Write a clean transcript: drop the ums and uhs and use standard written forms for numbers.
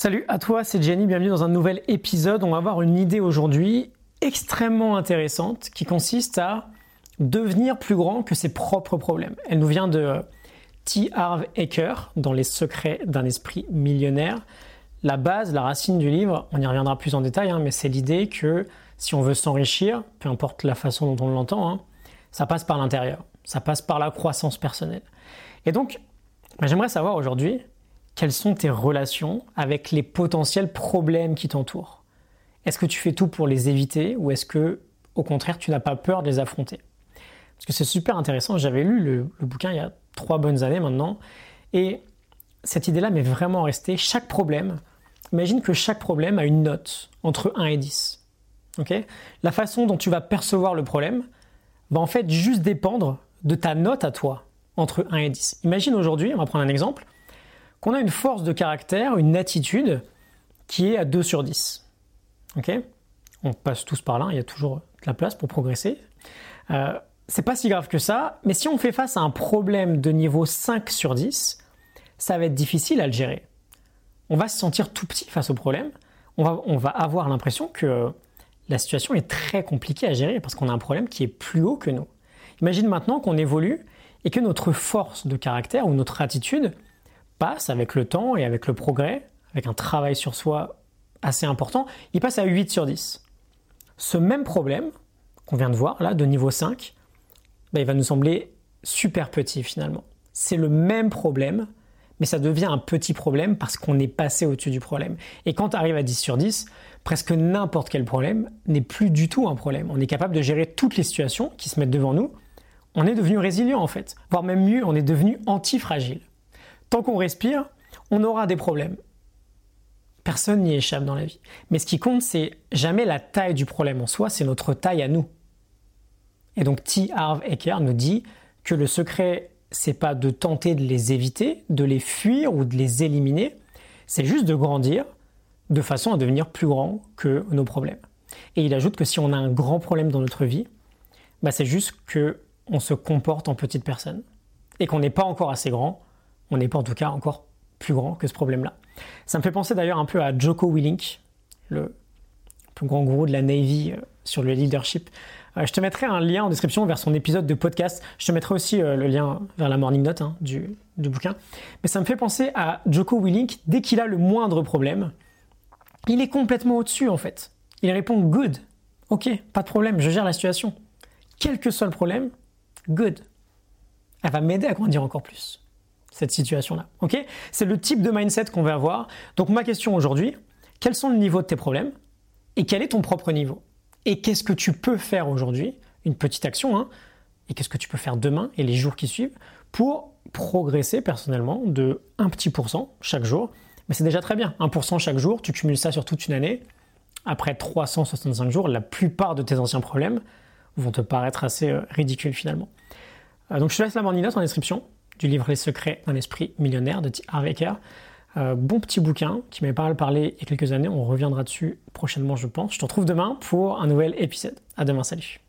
Salut à toi, c'est Gianni, bienvenue dans un nouvel épisode. On va avoir une idée aujourd'hui extrêmement intéressante qui consiste à devenir plus grand que ses propres problèmes. Elle nous vient de T. Harv Eker dans Les secrets d'un esprit millionnaire. La base, la racine du livre, on y reviendra plus en détail, mais c'est l'idée que si on veut s'enrichir, peu importe la façon dont on l'entend, ça passe par l'intérieur, ça passe par la croissance personnelle. Et donc, j'aimerais savoir aujourd'hui, quelles sont tes relations avec les potentiels problèmes qui t'entourent? Est-ce que tu fais tout pour les éviter ou est-ce que, au contraire, tu n'as pas peur de les affronter? Parce que c'est super intéressant. J'avais lu le bouquin il y a 3 bonnes années maintenant et cette idée-là m'est vraiment restée. Chaque problème, imagine que chaque problème a une note entre 1 et 10. Okay ? La façon dont tu vas percevoir le problème va en fait juste dépendre de ta note à toi entre 1 et 10. Imagine aujourd'hui, on va prendre un exemple, qu'on a une force de caractère, une attitude qui est à 2 sur 10. Okay ? On passe tous par là, il y a toujours de la place pour progresser. C'est pas si grave que ça, mais si on fait face à un problème de niveau 5 sur 10, ça va être difficile à le gérer. On va se sentir tout petit face au problème, on va avoir l'impression que la situation est très compliquée à gérer parce qu'on a un problème qui est plus haut que nous. Imagine maintenant qu'on évolue et que notre force de caractère ou notre attitude passe avec le temps et avec le progrès, avec un travail sur soi assez important, il passe à 8 sur 10. Ce même problème qu'on vient de voir là, de niveau 5, il va nous sembler super petit finalement. C'est le même problème, mais ça devient un petit problème parce qu'on est passé au-dessus du problème. Et quand tu arrives à 10 sur 10, presque n'importe quel problème n'est plus du tout un problème. On est capable de gérer toutes les situations qui se mettent devant nous. On est devenu résilient en fait, voire même mieux, on est devenu anti-fragile. Tant qu'on respire, on aura des problèmes. Personne n'y échappe dans la vie. Mais ce qui compte, c'est jamais la taille du problème en soi, c'est notre taille à nous. Et donc T. Harv Eker nous dit que le secret, c'est pas de tenter de les éviter, de les fuir ou de les éliminer, c'est juste de grandir de façon à devenir plus grand que nos problèmes. Et il ajoute que si on a un grand problème dans notre vie, c'est juste qu'on se comporte en petite personne et qu'on n'est pas encore assez grand. On n'est pas en tout cas encore plus grand que ce problème-là. Ça me fait penser d'ailleurs un peu à Jocko Willink, le plus grand gourou de la Navy sur le leadership. Je te mettrai un lien en description vers son épisode de podcast. Je te mettrai aussi le lien vers la morning note du bouquin. Mais ça me fait penser à Jocko Willink. Dès qu'il a le moindre problème, il est complètement au-dessus en fait. Il répond « good ». Ok, pas de problème, je gère la situation. Quel que soit le problème, « good ». Elle va m'aider à grandir encore plus. Cette situation-là, ok ? C'est le type de mindset qu'on va avoir. Donc ma question aujourd'hui, quels sont le niveau de tes problèmes et quel est ton propre niveau ? Et qu'est-ce que tu peux faire aujourd'hui ? Une petite action, et qu'est-ce que tu peux faire demain et les jours qui suivent pour progresser personnellement de 1% chaque jour ? Mais c'est déjà très bien, 1% chaque jour, tu cumules ça sur toute une année. Après 365 jours, la plupart de tes anciens problèmes vont te paraître assez ridicules finalement. Donc je te laisse la morning note en description du livre Les secrets d'un esprit millionnaire de T. Harv Eker. Bon petit bouquin qui m'avait parlé il y a quelques années. On reviendra dessus prochainement, je pense. Je te retrouve demain pour un nouvel épisode. À demain, salut.